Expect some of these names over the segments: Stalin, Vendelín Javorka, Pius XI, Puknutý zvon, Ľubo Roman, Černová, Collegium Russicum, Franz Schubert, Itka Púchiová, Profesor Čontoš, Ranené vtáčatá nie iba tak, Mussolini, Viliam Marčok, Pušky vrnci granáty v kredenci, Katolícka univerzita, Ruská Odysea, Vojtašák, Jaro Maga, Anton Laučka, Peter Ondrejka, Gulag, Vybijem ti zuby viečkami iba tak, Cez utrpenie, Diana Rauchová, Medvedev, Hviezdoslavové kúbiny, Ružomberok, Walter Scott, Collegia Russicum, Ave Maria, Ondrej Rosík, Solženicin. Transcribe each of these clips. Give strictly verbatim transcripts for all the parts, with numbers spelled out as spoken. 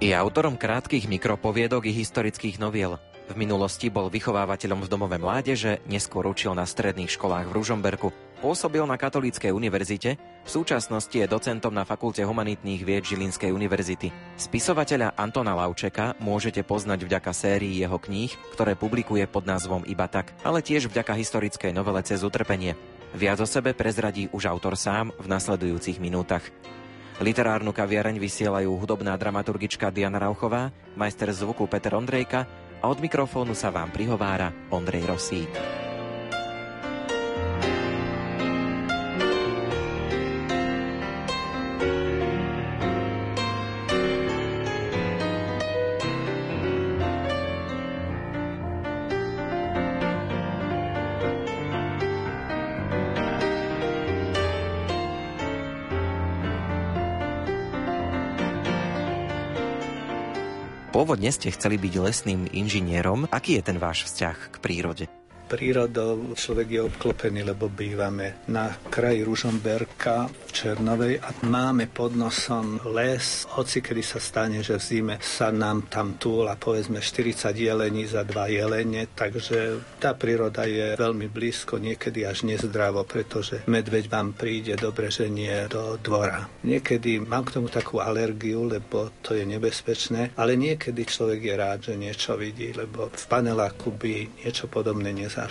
Je autorom krátkych mikropoviedok i historických noviel. V minulosti bol vychovávateľom v domove mládeže, neskôr učil na stredných školách v Ružomberku. Pôsobil na Katolíckej univerzite, v súčasnosti je docentom na Fakulte humanitných vied Žilinskej univerzity. Spisovateľa Antona Laučeka môžete poznať vďaka sérii jeho kníh, ktoré publikuje pod názvom Iba tak, ale tiež vďaka historickej novele Cez utrpenie. Viac o sebe prezradí už autor sám v nasledujúcich minútach. Literárnu kaviareň vysielajú hudobná dramaturgička Diana Rauchová, majster zvuku Peter Ondrejka, a od mikrofónu sa vám prihovára Ondrej Rosík. Pôvodne ste chceli byť lesným inžinierom. Aký je ten váš vzťah k prírode? Prírodou človek je obklopený, lebo bývame na kraji Ružomberka v Černovej a máme pod nosom les. Hoci kedy sa stane, že v zime sa nám tam túla povedzme štyridsať jelení za dva jelene, takže tá príroda je veľmi blízko, niekedy až nezdravo, pretože medveď vám príde do breženie do dvora. Niekedy mám k tomu takú alergiu, lebo to je nebezpečné, ale niekedy človek je rád, že niečo vidí, lebo v paneláku by niečo podobné nezažil.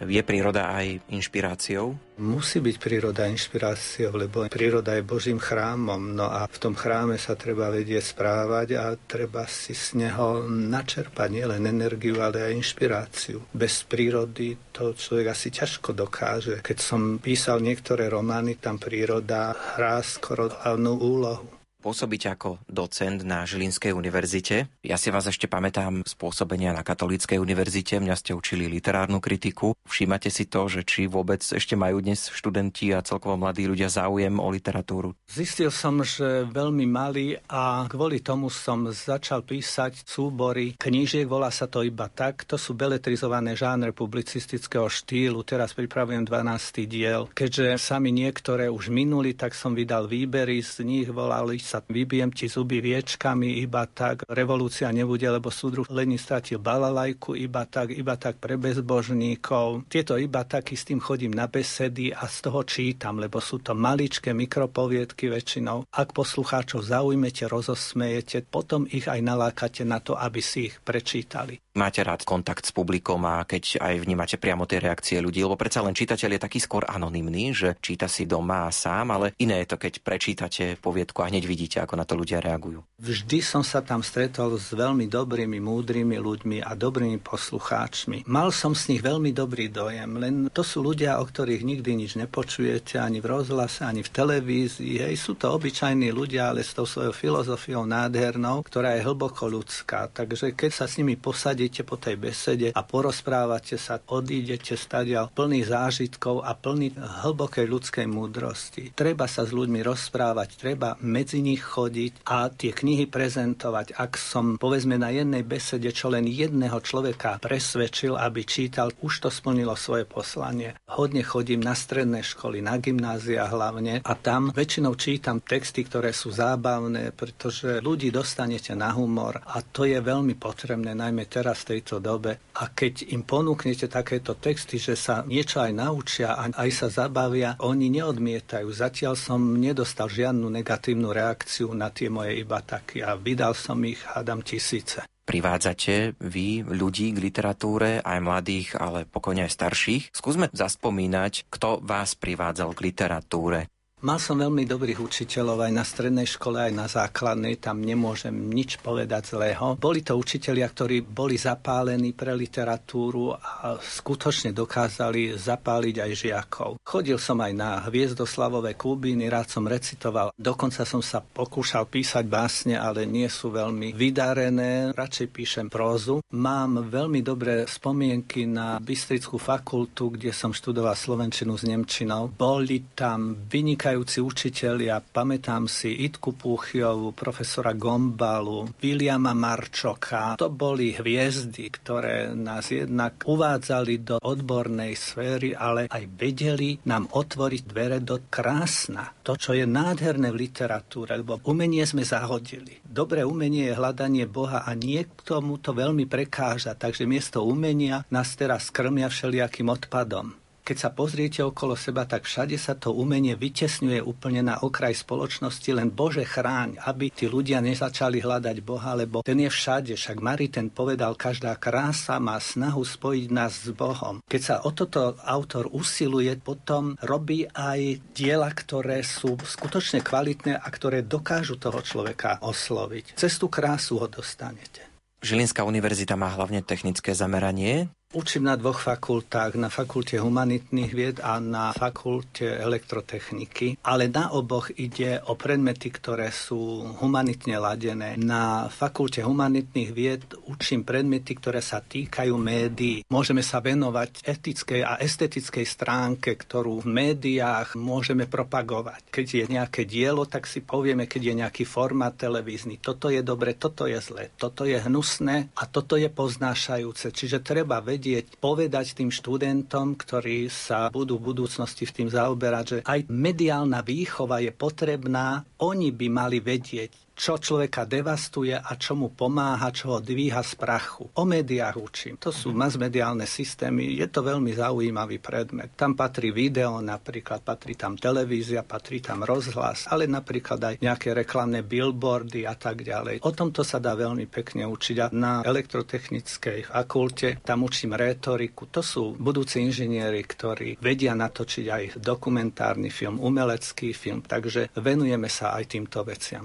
Je príroda aj inšpiráciou? Musí byť príroda inšpiráciou, lebo príroda je Božím chrámom, no a v tom chráme sa treba vedieť správať a treba si z neho načerpať nielen energiu, ale aj inšpiráciu. Bez prírody to človek asi ťažko dokáže. Keď som písal niektoré romány, tam príroda hrá skoro hlavnú úlohu. Pôsobiť ako docent na Žilinskej univerzite. Ja si vás ešte pamätám z pôsobenia na Katolíckej univerzite. Mňa ste učili literárnu kritiku. Všímate si to, že či vôbec ešte majú dnes študenti a celkovo mladí ľudia záujem o literatúru? Zistil som, že veľmi malý, a kvôli tomu som začal písať súbory knížiek, volá sa to Iba tak. To sú beletrizované žánre publicistického štýlu. Teraz pripravujem dvanásty diel. Keďže sami niektoré už minuli, tak som vydal výbery z nich, volali sa Vybijem ti zuby viečkami iba tak, Revolúcia nebude, lebo sudruh Lenin stratil balalajku iba tak, Iba tak pre bezbožníkov. Tieto iba taky, s tým chodím na besedy a z toho čítam, lebo sú to maličké mikropoviedky väčšinou. Ak poslucháčov zaujmete, rozosmejete, potom ich aj nalákate na to, aby si ich prečítali. Máte rád kontakt s publikom a keď aj vnímate priamo tie reakcie ľudí, lebo predsa len čitateľ je taký skôr anonymný, že číta si doma sám, ale iné je to, keď prečítate poviedku a hneď vidíte, ako na to ľudia reagujú. Vždy som sa tam stretol s veľmi dobrými, múdrymi ľuďmi a dobrými poslucháčmi. Mal som z nich veľmi dobrý dojem, len to sú ľudia, o ktorých nikdy nič nepočujete, ani v rozhlase, ani v televízii. Hej, sú to obyčajní ľudia, ale s tou svojou filozofiou nádhernou, ktorá je hlboko ľudská. Takže keď sa s nimi posadíte po tej besede a porozprávate sa, odídete stadiaľ plný zážitkov a plný hlbokej ľudskej múdrosti. Treba sa s ľuďmi rozprávať, treba medzi nimi chodiť a tie knihy prezentovať. Ak som, povedzme, na jednej besede čo len jedného človeka presvedčil, aby čítal, už to splnilo svoje poslanie. Hodne chodím na stredné školy, na gymnázia hlavne, a tam väčšinou čítam texty, ktoré sú zábavné, pretože ľudí dostanete na humor a to je veľmi potrebné, najmä teraz v tejto dobe. A keď im ponúknete takéto texty, že sa niečo aj naučia a aj sa zabavia, oni neodmietajú. Zatiaľ som nedostal žiadnu negatívnu reakciu na tie moje iba taky a vydal som ich, hádam, tisíce. Privádzate vy ľudí k literatúre, aj mladých, ale pokojne aj starších. Skúsme zaspomínať, kto vás privádzal k literatúre. Mal som veľmi dobrých učiteľov aj na strednej škole, aj na základnej, tam nemôžem nič povedať zlého. Boli to učitelia, ktorí boli zapálení pre literatúru a skutočne dokázali zapáliť aj žiakov. Chodil som aj na Hviezdoslavové kúbiny, rád som recitoval. Dokonca som sa pokúšal písať básne, ale nie sú veľmi vydarené, radšej píšem prózu. Mám veľmi dobré spomienky na Bystrickú fakultu, kde som študoval slovenčinu s nemčinou. Boli tam vynikajúci vynikajúci učiteľ, ja pamätám si Itku Púchiovu, profesora Gombalu, Viliama Marčoka. To boli hviezdy, ktoré nás jednak uvádzali do odbornej sféry, ale aj vedeli nám otvoriť dvere do krásna. To, čo je nádherné v literatúre, lebo umenie sme zahodili. Dobré umenie je hľadanie Boha a niektomu to veľmi prekáža, takže miesto umenia nás teraz krmia všelijakým odpadom. Keď sa pozriete okolo seba, tak všade sa to umenie vytesňuje úplne na okraj spoločnosti, len Bože chráň, aby tí ľudia nezačali hľadať Boha, lebo ten je všade. Však Maritain povedal, každá krása má snahu spojiť nás s Bohom. Keď sa o toto autor usiluje, potom robí aj diela, ktoré sú skutočne kvalitné a ktoré dokážu toho človeka osloviť. Cez tú krásu ho dostanete. Žilinská univerzita má hlavne technické zameranie. Učím na dvoch fakultách, na fakulte humanitných vied a na fakulte elektrotechniky, ale na oboch ide o predmety, ktoré sú humanitne ladené. Na fakulte humanitných vied učím predmety, ktoré sa týkajú médií. Môžeme sa venovať etickej a estetickej stránke, ktorú v médiách môžeme propagovať. Keď je nejaké dielo, tak si povieme, keď je nejaký formát televízny. Toto je dobre, toto je zlé, toto je hnusné a toto je poznášajúce. Čiže treba vedieť, vedieť, povedať tým študentom, ktorí sa budú v budúcnosti v tým zaoberať, že aj mediálna výchova je potrebná. Oni by mali vedieť, čo človeka devastuje a čo mu pomáha, čo ho dvíha z prachu. O médiách učím. To sú masmediálne systémy. Je to veľmi zaujímavý predmet. Tam patrí video, napríklad patrí tam televízia, patrí tam rozhlas, ale napríklad aj nejaké reklamné billboardy a tak ďalej. O tomto sa dá veľmi pekne učiť. A na elektrotechnickej fakulte tam učím rétoriku. To sú budúci inžinieri, ktorí vedia natočiť aj dokumentárny film, umelecký film. Takže venujeme sa aj týmto veciam.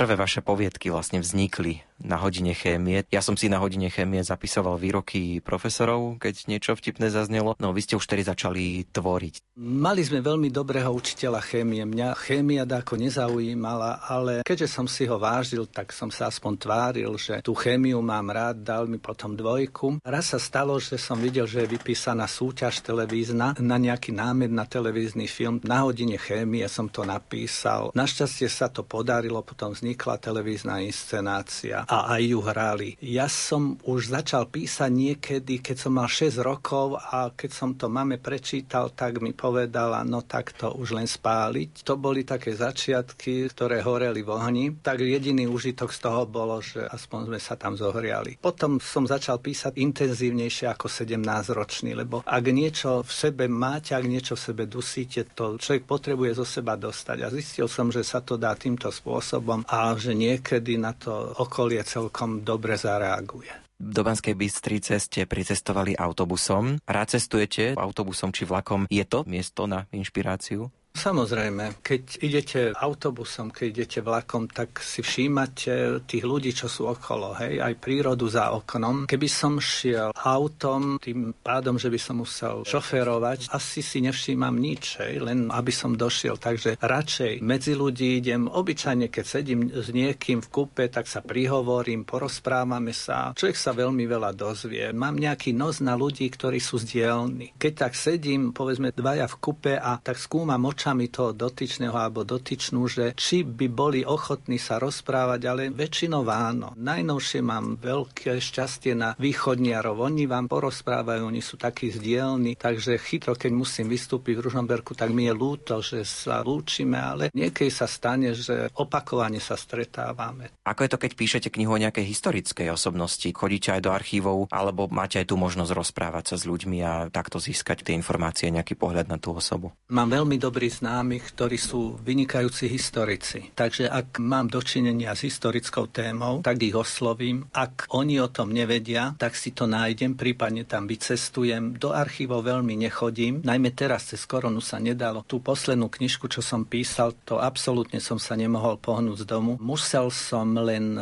prvé vaše poviedky vlastne vznikli na hodine chémie. Ja som si na hodine chémie zapisoval výroky profesorov, keď niečo vtipné zaznelo. No vy ste už tedy začali tvoriť. Mali sme veľmi dobrého učiteľa chémie. Mňa chémia dáko nezaujímala, ale keďže som si ho vážil, tak som sa aspoň tváril, že tú chémiu mám rád, dal mi potom dvojku. Raz sa stalo, že som videl, že je vypísaná súťaž televízna na nejaký námed na televízny film. Na hodine chémie som to napísal. Našťastie sa to podarilo, potom vznikla televízna inscenácia a aj ju hrali. Ja som už začal písať niekedy, keď som mal šesť rokov a keď som to mame prečítal, tak mi povedala, no tak to už len spáliť. To boli také začiatky, ktoré horeli v ohni, tak jediný užitok z toho bolo, že aspoň sme sa tam zohriali. Potom som začal písať intenzívnejšie ako sedemnásťročný, lebo ak niečo v sebe máte, ak niečo v sebe dusíte, to človek potrebuje zo seba dostať. A zistil som, že sa to dá týmto spôsobom a že niekedy na to okolie celkom dobre zareaguje. Do Banskej Bystrice ste pricestovali autobusom. Rád cestujete autobusom či vlakom? Je to miesto na inšpiráciu? Samozrejme, keď idete autobusom, keď idete vlakom, tak si všímate tých ľudí, čo sú okolo, hej, aj prírodu za oknom. Keby som šiel autom, tým pádom, že by som musel šoférovať, asi si nevšímam nič, hej, len aby som došiel. Takže radšej medzi ľudí idem. Obyčajne, keď sedím s niekým v kúpe, tak sa prihovorím, porozprávame sa. Človek sa veľmi veľa dozvie. Mám nejaký nos na ľudí, ktorí sú zdielni. Keď tak sedím, povedzme, dvaja v kúpe a tak skúmam očami toho dotyčného alebo dotyčnú, že či by boli ochotní sa rozprávať, ale väčšinou áno. Najnovšie mám veľké šťastie na východniarov. Oni vám porozprávajú, oni sú takí zdielni, takže chytro, keď musím vystúpiť v Ružomberku, tak mi je ľúto, že sa lúčime, ale niekedy sa stane, že opakovane sa stretávame. Ako je to, keď píšete knihu o nejakej historickej osobnosti? Chodíte aj do archívov, alebo máte aj tú možnosť rozprávať sa s ľuďmi a takto získať tie informácie, nejaký pohľad na tú osobu? Mám veľmi dobrý známych, ktorí sú vynikajúci historici. Takže ak mám dočinenia s historickou témou, tak ich oslovím. Ak oni o tom nevedia, tak si to nájdem, prípadne tam vycestujem. Do archívov veľmi nechodím, najmä teraz cez koronu sa nedalo. Tú poslednú knižku, čo som písal, to absolútne som sa nemohol pohnúť z domu. Musel som len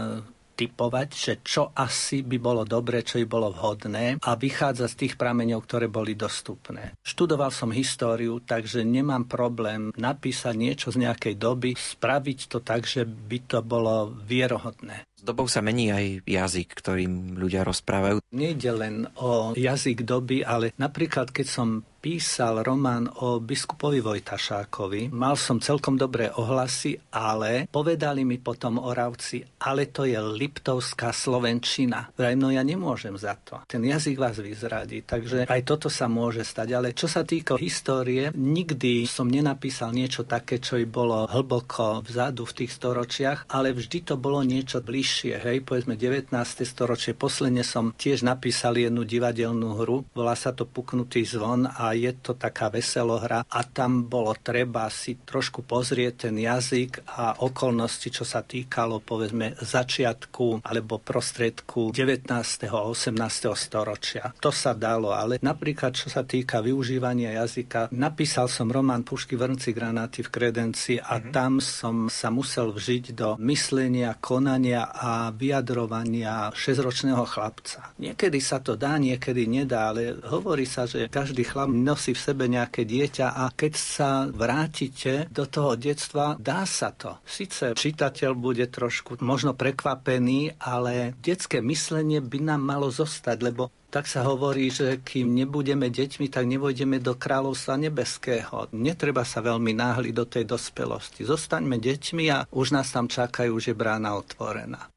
typovať, že čo asi by bolo dobre, čo by bolo vhodné a vychádza z tých prameňov, ktoré boli dostupné. Študoval som históriu, takže nemám problém napísať niečo z nejakej doby, spraviť to tak, že by to bolo vierohodné. S dobou sa mení aj jazyk, ktorým ľudia rozprávajú. Nejde len o jazyk doby, ale napríklad, keď som písal román o biskupovi Vojtašákovi, mal som celkom dobré ohlasy, ale povedali mi potom Oravci, ale to je liptovská slovenčina. Vraj, no ja nemôžem za to. Ten jazyk vás vyzradí, takže aj toto sa môže stať. Ale čo sa týka histórie, nikdy som nenapísal niečo také, čo by bolo hlboko vzadu v tých storočiach, ale vždy to bolo niečo bližšie. Hej, povedzme devätnáste storočie. Posledne som tiež napísal jednu divadelnú hru, volá sa to Puknutý zvon a je to taká veselohra a tam bolo treba si trošku pozrieť ten jazyk a okolnosti, čo sa týkalo povedzme začiatku alebo prostriedku devätnásteho a osemnásteho storočia. To sa dalo, ale napríklad čo sa týka využívania jazyka, napísal som román Pušky vrnci granáty v kredenci a mm-hmm. tam som sa musel vžiť do myslenia, konania a vyjadrovania šesťročného chlapca. Niekedy sa to dá, niekedy nedá, ale hovorí sa, že každý chlap nosí v sebe nejaké dieťa a keď sa vrátite do toho detstva, dá sa to. Sice čitateľ bude trošku možno prekvapený, ale detské myslenie by nám malo zostať, lebo tak sa hovorí, že kým nebudeme deťmi, tak nevojdeme do kráľovstva nebeského. Netreba sa veľmi náhliť do tej dospelosti. Zostaňme deťmi a už nás tam čakajú, že brána otvorená.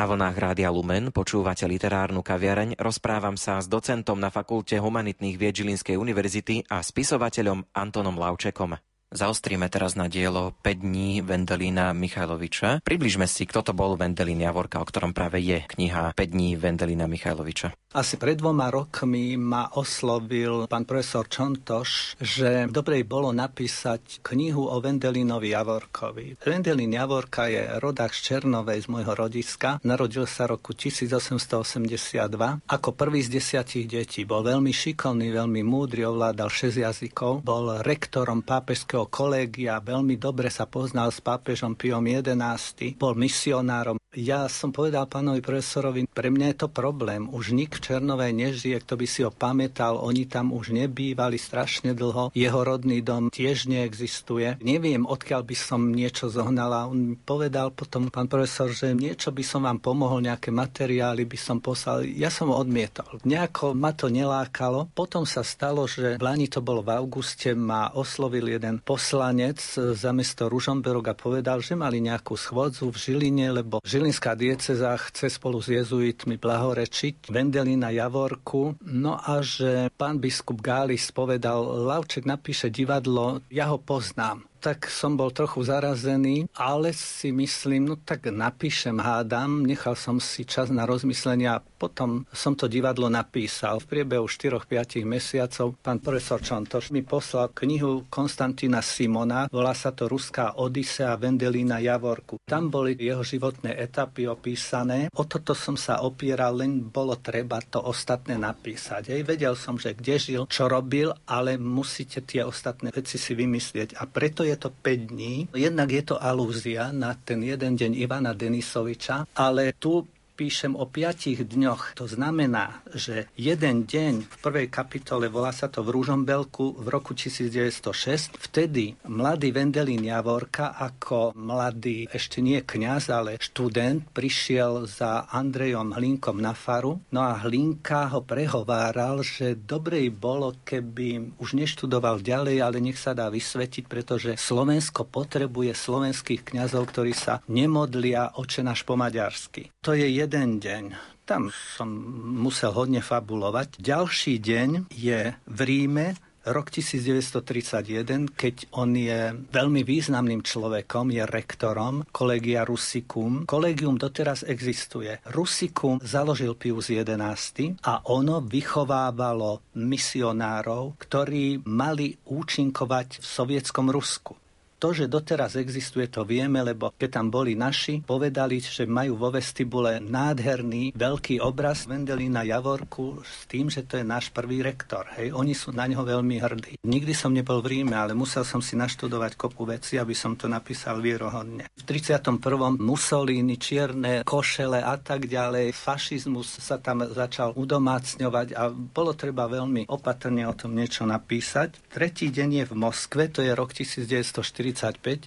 Na vlnách Rádia Lumen počúvate literárnu kaviareň, rozprávam sa s docentom na Fakulte humanitných vied Žilinskej univerzity a spisovateľom Antonom Laučekom. Zaostríme teraz na dielo päť dní Vendelína Michajloviča. Približme si, kto to bol Vendelín Javorka, o ktorom práve je kniha päť dní Vendelína Michajloviča. Asi pred dvoma rokmi ma oslovil pán profesor Čontoš, že dobre bolo napísať knihu o Vendelínovi Javorkovi. Vendelín Javorka je rodák z Černovej, z môjho rodiska. Narodil sa roku tisíc osemsto osemdesiatdva. Ako prvý z desiatich detí. Bol veľmi šikovný, veľmi múdry, ovládal šesť jazykov. Bol rektorom pápežského kolégia, veľmi dobre sa poznal s pápežom Piom jedenásty. Bol misionárom. Ja som povedal pánovi profesorovi, pre mňa je to problém. Už nikto v Černovej nežije, kto by si ho pamätal, oni tam už nebývali strašne dlho, jeho rodný dom tiež neexistuje. Neviem, odkiaľ by som niečo zohnala. On mi povedal potom, pán profesor, že niečo by som vám pomohol, nejaké materiály by som poslal. Ja som ho odmietol. Nejako ma to nelákalo. Potom sa stalo, že v lani, to bolo v auguste, ma oslovil jeden poslanec za mesto Ružomberok a povedal, že mali nejakú schôdzu v Žiline, lebo Žilinská dieceza chce spolu s jezuitmi blahorečiť Vendelín na Javorku, no a že pán biskup Gális povedal, Lauček napíše divadlo, ja ho poznám. Tak som bol trochu zarazený, ale si myslím, no tak napíšem, hádam, nechal som si čas na rozmyslenie a potom som to divadlo napísal. V priebehu štyroch až piatich mesiacov pán profesor Čontoš mi poslal knihu Konstantina Simona, volá sa to Ruská Odysea Vendelína Javorku. Tam boli jeho životné etapy opísané, o toto som sa opieral, len bolo treba to ostatné napísať. Hej, vedel som, že kde žil, čo robil, ale musíte tie ostatné veci si vymyslieť a preto je to päť dní. Jednak je to alúzia na ten jeden deň Ivana Denisoviča, ale tu píšem o piatich dňoch. To znamená, že jeden deň v prvej kapitole, volá sa to v Ružomberku v roku tisíc deväťsto šesť, vtedy mladý Vendelín Javorka, ako mladý, ešte nie kňaz, ale študent, prišiel za Andrejom Hlinkom na faru, no a Hlinka ho prehováral, že dobre bolo, keby už neštudoval ďalej, ale nech sa dá vysvetiť, pretože Slovensko potrebuje slovenských kňazov, ktorí sa nemodlia Oče náš po maďarsky. To je jeden Jeden deň. Tam som musel hodne fabulovať. Ďalší deň je v Ríme rok tisíc deväťsto tridsaťjeden, keď on je veľmi významným človekom, je rektorom Collegia Russicum. Collegium doteraz existuje. Russicum založil Pius jedenásty a ono vychovávalo misionárov, ktorí mali účinkovať v sovietskom Rusku. To, že doteraz existuje, to vieme, lebo keď tam boli naši, povedali, že majú vo vestibule nádherný veľký obraz Vendelína Javorku s tým, že to je náš prvý rektor. Hej, oni sú na ňo veľmi hrdí. Nikdy som nebol v Ríme, ale musel som si naštudovať kopu veci, aby som to napísal vierohodne. V tridsiatom prvom Mussolini, čierne košele a tak ďalej, fašizmus sa tam začal udomácňovať a bolo treba veľmi opatrne o tom niečo napísať. Tretí deň je v Moskve, to je rok tisíc deväťsto štyridsaťpäť,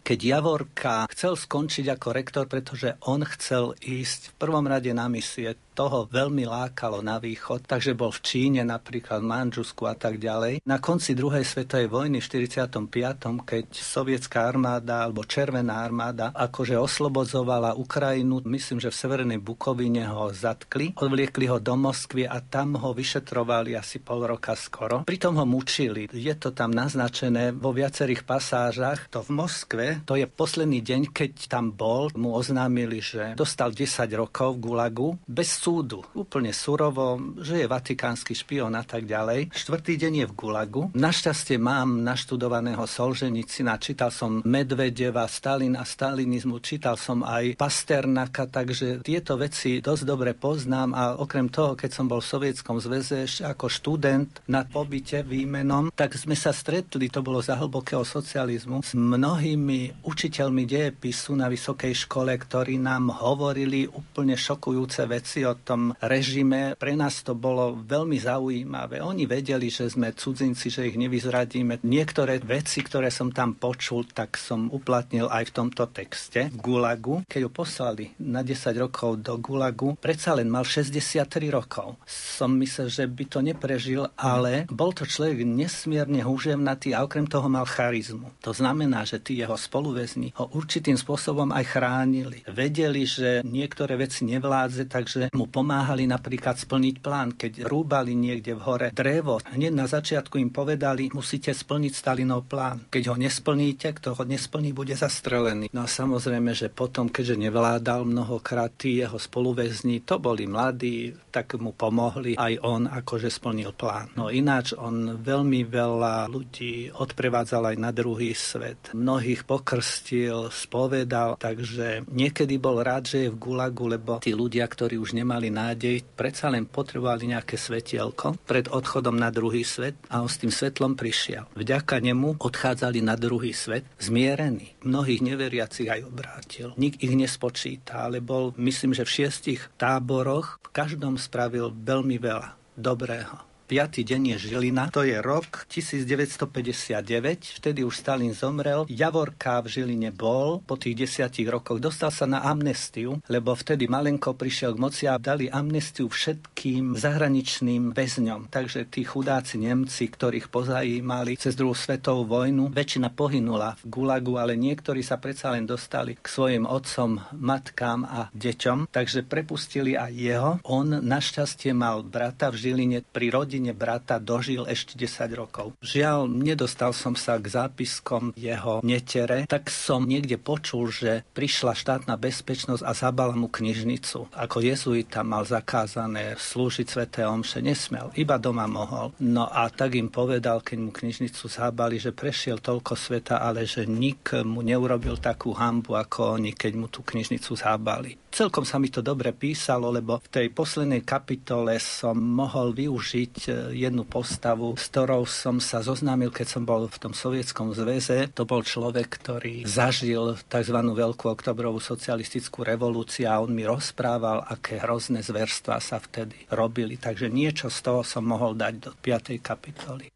keď Javorka chcel skončiť ako rektor, pretože on chcel ísť v prvom rade na misie. Toho veľmi lákalo na východ, takže bol v Číne, napríklad v Mandžusku a tak ďalej. Na konci druhej svetovej vojny v štyridsiatom piatom, keď sovietská armáda alebo červená armáda akože oslobodzovala Ukrajinu, myslím, že v severnej Bukovine ho zatkli, odvliekli ho do Moskvy a tam ho vyšetrovali asi pol roka skoro. Pritom ho mučili. Je to tam naznačené vo viacerých pasážach. To v Moskve, to je posledný deň, keď tam bol, mu oznámili, že dostal desať rokov v gulagu bez súdu. Úplne surovo, že je vatikánsky špion a tak ďalej. Štvrtý deň je v gulagu. Našťastie mám naštudovaného Solženicina. Čítal som Medvedeva, Stalin a stalinizmu. Čítal som aj Pasternaka, takže tieto veci dosť dobre poznám a okrem toho, keď som bol v Sovietskom zväze ako študent na pobyte výmenom, tak sme sa stretli, to bolo za hlbokého socializmu, s mnohými učiteľmi dejepisu na vysokej škole, ktorí nám hovorili úplne šokujúce veci o tom režime. Pre nás to bolo veľmi zaujímavé. Oni vedeli, že sme cudzinci, že ich nevyzradíme. Niektoré veci, ktoré som tam počul, tak som uplatnil aj v tomto texte. V Gulagu, keď ho poslali na desať rokov do Gulagu, predsa len mal šesťdesiattri rokov. Som myslel, že by to neprežil, ale bol to človek nesmierne húževnatý a okrem toho mal charizmu. To znamená, že tí jeho spoluväzni ho určitým spôsobom aj chránili. Vedeli, že niektoré veci nevládze, takže mu pomáhali napríklad splniť plán. Keď rúbali niekde v hore drevo, hneď na začiatku im povedali, musíte splniť Stalinov plán. Keď ho nesplníte, kto ho nesplní, bude zastrelený. No a samozrejme, že potom, keďže nevládal mnohokrát, tí jeho spoluväzni, to boli mladí, tak mu pomohli. Aj on akože splnil plán. No ináč on veľmi veľa ľudí odprevádzal aj na druhý svet. Mnohých pokrstil, spovedal, takže niekedy bol rád, že je v Gulagu, lebo tí ľudia, ktorí už nemali nádej, predsa len potrebovali nejaké svetielko pred odchodom na druhý svet a on s tým svetlom prišiel. Vďaka nemu odchádzali na druhý svet zmierení. Mnohých neveriacich aj obrátil. Nik ich nespočíta, ale bol, myslím, že v šiestich táboroch v každom spravil veľmi veľa dobrého. Piatý deň je Žilina, to je rok devätnásťstopäťdesiatdeväť, vtedy už Stalin zomrel, Javorka v Žiline bol, po tých desiatich rokoch dostal sa na amnestiu, lebo vtedy Malenko prišiel k moci a dali amnestiu všetkým zahraničným väzňom. Takže tí chudáci Nemci, ktorých pozajímali cez druhú svetovú vojnu, väčšina pohynula v Gulagu, ale niektorí sa predsa len dostali k svojim otcom, matkám a deťom, takže prepustili aj jeho. On našťastie mal brata v Žiline, pri rodine brata dožil ešte desať rokov. Žiaľ, nedostal som sa k zápiskom jeho netere, tak som niekde počul, že prišla štátna bezpečnosť a zabala mu knižnicu. Ako jezuita mal zakázané slúžiť sväté omše, nesmel, iba doma mohol. No a tak im povedal, keď mu knižnicu zabali, že prešiel toľko sveta, ale že nik mu neurobil takú hanbu ako oni, keď mu tú knižnicu zabali. Celkom sa mi to dobre písalo, lebo v tej poslednej kapitole som mohol využiť jednu postavu, s ktorou som sa zoznámil, keď som bol v tom sovietskom zväze. To bol človek, ktorý zažil tzv. Veľkú oktobrovú socialistickú revolúciu a on mi rozprával, aké hrozné zverstvá sa vtedy robili. Takže niečo z toho som mohol dať do piatej kapitoly.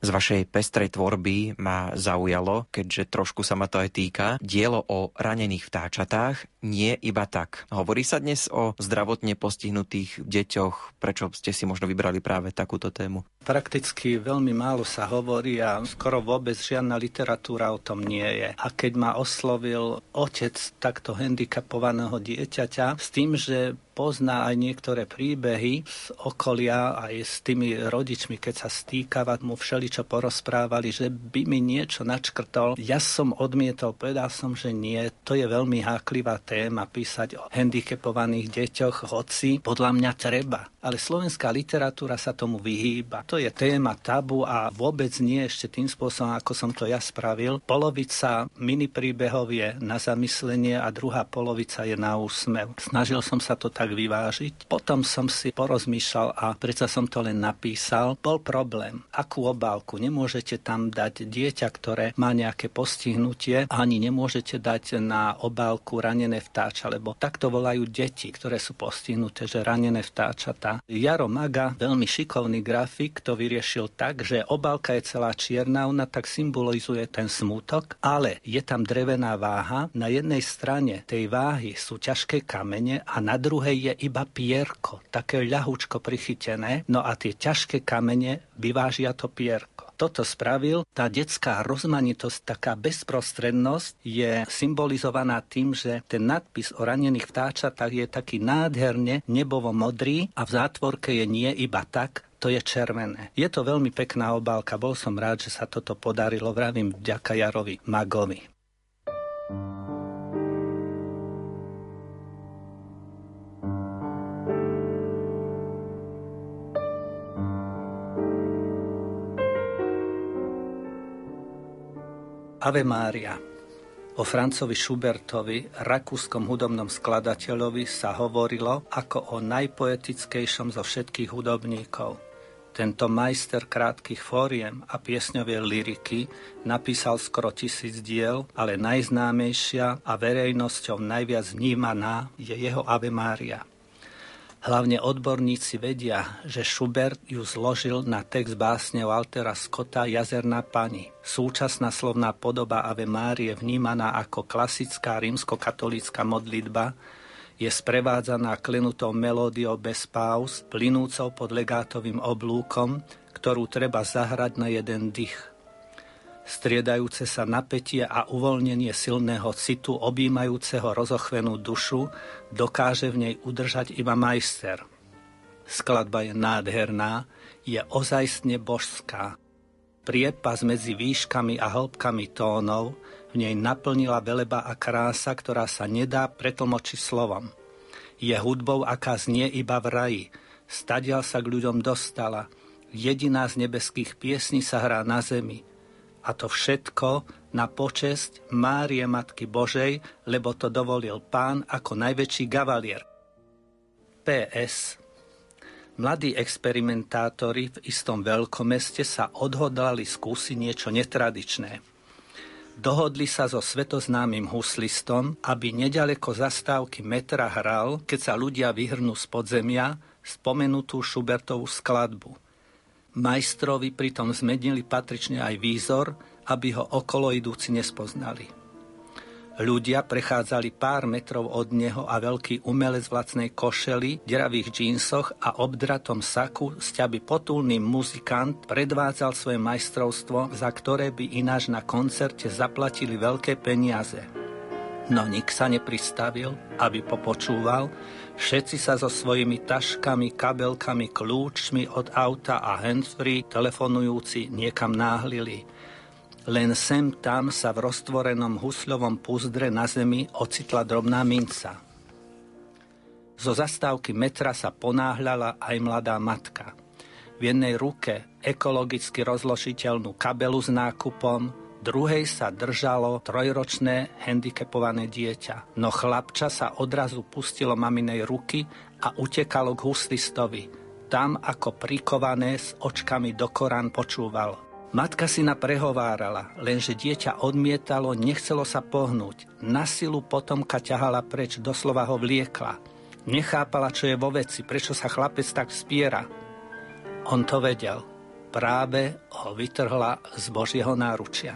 Z vašej pestrej tvorby ma zaujalo, keďže trošku sa ma to aj týka, dielo o ranených vtáčatách, nie iba tak. Hovorí sa dnes o zdravotne postihnutých deťoch. Prečo ste si možno vybrali práve takúto tému? Prakticky veľmi málo sa hovorí a skoro vôbec žiadna literatúra o tom nie je. A keď ma oslovil otec takto handicapovaného dieťaťa s tým, že pozná aj niektoré príbehy z okolia, aj s tými rodičmi, keď sa stýkava, mu všeličo porozprávali, že by mi niečo načkrtol. Ja som odmietol, povedal som, že nie. To je veľmi háklivá téma písať o handicapovaných deťoch, hoci podľa mňa treba. Ale slovenská literatúra sa tomu vyhýba. To je téma tabu a vôbec nie ešte tým spôsobom, ako som to ja spravil. Polovica mini príbehov je na zamyslenie a druhá polovica je na úsmev. Snažil som sa to tak vyvážiť. Potom som si porozmýšľal a predsa som to len napísal. Bol problém. Akú obálku? Nemôžete tam dať dieťa, ktoré má nejaké postihnutie, ani nemôžete dať na obálku ranené vtáča, lebo takto volajú deti, ktoré sú postihnuté, že ranené vtáčatá. Jaro Maga, veľmi šikovný grafik, Rosík to vyriešil tak, že obálka je celá čierna, ona tak symbolizuje ten smútok, ale je tam drevená váha. Na jednej strane tej váhy sú ťažké kamene a na druhej je iba pierko, také ľahúčko prichytené, no a tie ťažké kamene vyvážia to pierko. Toto spravil. Tá detská rozmanitosť, taká bezprostrednosť je symbolizovaná tým, že ten nadpis o ranených vtáčatách je taký nádherne nebovo modrý a v zátvorke je nie iba tak, to je červené. Je to veľmi pekná obálka. Bol som rád, že sa toto podarilo. Vravím vďaka Jarovi Magovi. Ave Maria. O Francovi Schubertovi, rakúskom hudobnom skladateľovi, sa hovorilo ako o najpoetickejšom zo všetkých hudobníkov. Tento majster krátkych fóriem a piesňovej lyriky napísal skoro tisíc diel, ale najznámejšia a verejnosťou najviac vnímaná je jeho Ave Maria. Hlavne odborníci vedia, že Schubert ju zložil na text básne Waltera Scotta Jazerná pani. Súčasná slovná podoba Ave Márie, vnímaná ako klasická rímskokatolícka modlitba, je sprevádzaná klenutou melódiou bez páuz, plynúcou pod legátovým oblúkom, ktorú treba zahrať na jeden dych. Striedajúce sa napätie a uvoľnenie silného citu, objímajúceho rozochvenú dušu, dokáže v nej udržať iba majster. Skladba je nádherná, je ozajstne božská. Priepas medzi výškami a hĺbkami tónov v nej naplnila veleba a krása, ktorá sa nedá pretlmočiť slovom. Je hudbou, aká znie iba v raji. Stadiaľ sa k ľuďom dostala. Jediná z nebeských piesní sa hrá na zemi. A to všetko na počesť Márie Matky Božej, lebo to dovolil Pán ako najväčší gavalier. pé es. Mladí experimentátori v istom veľkomeste sa odhodlali skúsiť niečo netradičné. Dohodli sa so svetoznámym huslistom, aby nedaleko zastávky metra hral, keď sa ľudia vyhrnú z podzemia, spomenutú Schubertovú skladbu. Majstrovi pritom zmenili patrične aj výzor, aby ho okoloidúci nespoznali. Ľudia prechádzali pár metrov od neho a veľký umelec v lacnej košeli, deravých džínsoch a obdratom saku sťaby potulný muzikant predvádzal svoje majstrovstvo, za ktoré by ináč na koncerte zaplatili veľké peniaze. No nik sa nepristavil, aby popočúval. Všetci sa so svojimi taškami, kabelkami, kľúčmi od auta a handsfree telefonujúci niekam náhlili. Len sem tam sa v roztvorenom husľovom púzdre na zemi ocitla drobná minca. Zo zastávky metra sa ponáhľala aj mladá matka. V jednej ruke ekologicky rozložiteľnú kabelu s nákupom, druhej sa držalo trojročné handicapované dieťa. No chlapča sa odrazu pustilo maminej ruky a utekalo k huslistovi. Tam ako prikované s očkami do korán počúvalo. Matka syna prehovárala, lenže dieťa odmietalo, nechcelo sa pohnúť. Na silu potomka ťahala preč, doslova ho vliekla. Nechápala, čo je vo veci, prečo sa chlapec tak spiera. On to vedel. Práve ho vytrhla z Božieho náručia.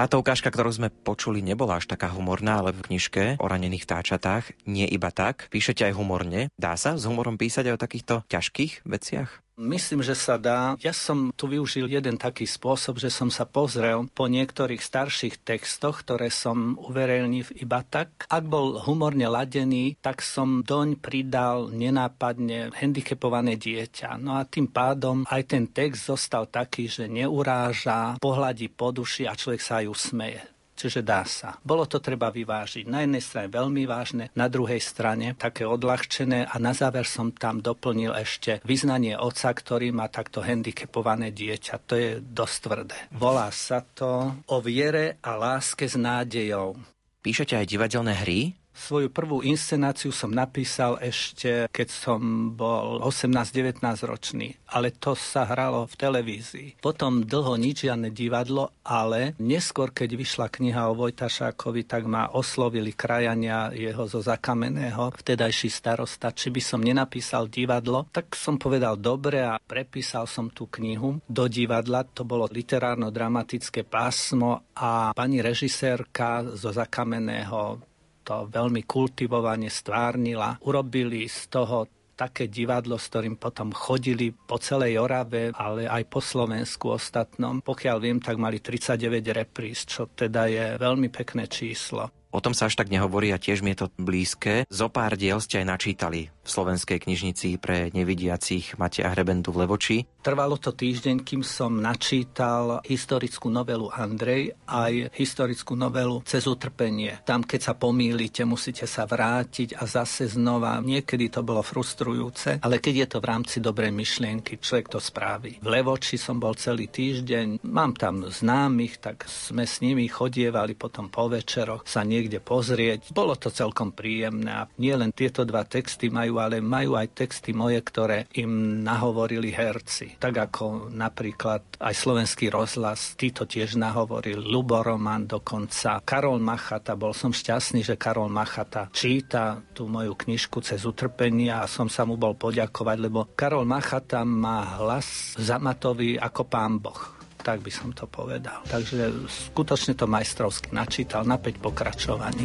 Táto ukážka, ktorú sme počuli, nebola až taká humorná, ale v knižke o ranených vtáčatách nie iba tak píšete aj humorne. Dá sa s humorom písať aj o takýchto ťažkých veciach? Myslím, že sa dá. Ja som tu využil jeden taký spôsob, že som sa pozrel po niektorých starších textoch, ktoré som uverejnil iba tak. Ak bol humorne ladený, tak som doň pridal nenápadne handicapované dieťa. No a tým pádom aj ten text zostal taký, že neuráža, pohľadí po duši a človek sa aj usmeje. Čiže dá sa. Bolo to treba vyvážiť. Na jednej strane veľmi vážne, na druhej strane také odľahčené a na záver som tam doplnil ešte vyznanie otca, ktorý má takto handicapované dieťa. To je dosť tvrdé. Volá sa to O viere a láske s nádejou. Píšete aj divadelné hry? Svoju prvú inscenáciu som napísal ešte, keď som bol osemnásť devätnásť ročný, ale to sa hralo v televízii. Potom dlho nič, žiadne divadlo, ale neskôr, keď vyšla kniha o Vojtašákovi, tak ma oslovili krajania jeho zo Zakameného, vtedajší starosta, či by som nenapísal divadlo. Tak som povedal dobre a prepísal som tú knihu do divadla. To bolo literárno-dramatické pásmo a pani režisérka zo Zakameného to veľmi kultivovane stvárnila. Urobili z toho také divadlo, s ktorým potom chodili po celej Orave, ale aj po Slovensku ostatnom. Pokiaľ viem, tak mali tridsaťdeväť repríz, čo teda je veľmi pekné číslo. O tom sa až tak nehovorí a tiež mi je to blízke. Zopár diel ste aj načítali v Slovenskej knižnici pre nevidiacich Mateja Hrebendu v Levoči. Trvalo to týždeň, kým som načítal historickú novelu Andrej aj historickú novelu Cez utrpenie. Tam, keď sa pomýlite, musíte sa vrátiť a zase znova. Niekedy to bolo frustrujúce, ale keď je to v rámci dobrej myšlienky, človek to spraví. V Levoči som bol celý týždeň. Mám tam známych, tak sme s nimi chodievali potom po večeroch sa nie kde pozrieť. Bolo to celkom príjemné a nie len tieto dva texty majú, ale majú aj texty moje, ktoré im nahovorili herci. Tak ako napríklad aj Slovenský rozhlas, títo tiež nahovoril, Ľubo Roman dokonca, Karol Machata, bol som šťastný, že Karol Machata číta tú moju knižku Cez utrpenie a som sa mu bol poďakovať, lebo Karol Machata má hlas zamatový ako pán Boh. Tak by som to povedal. Takže skutočne to majstrovsky načítal na päť pokračovaní.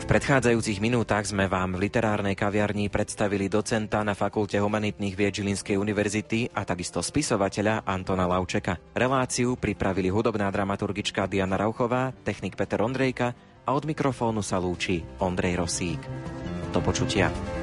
V predchádzajúcich minútach sme vám v literárnej kaviarni predstavili docenta na Fakulte humanitných vied Žilinskej univerzity a takisto spisovateľa Antona Laučeka. Reláciu pripravili hudobná dramaturgička Diana Rauchová, technik Peter Ondrejka a od mikrofónu sa lúči Ondrej Rosík. Do počutia.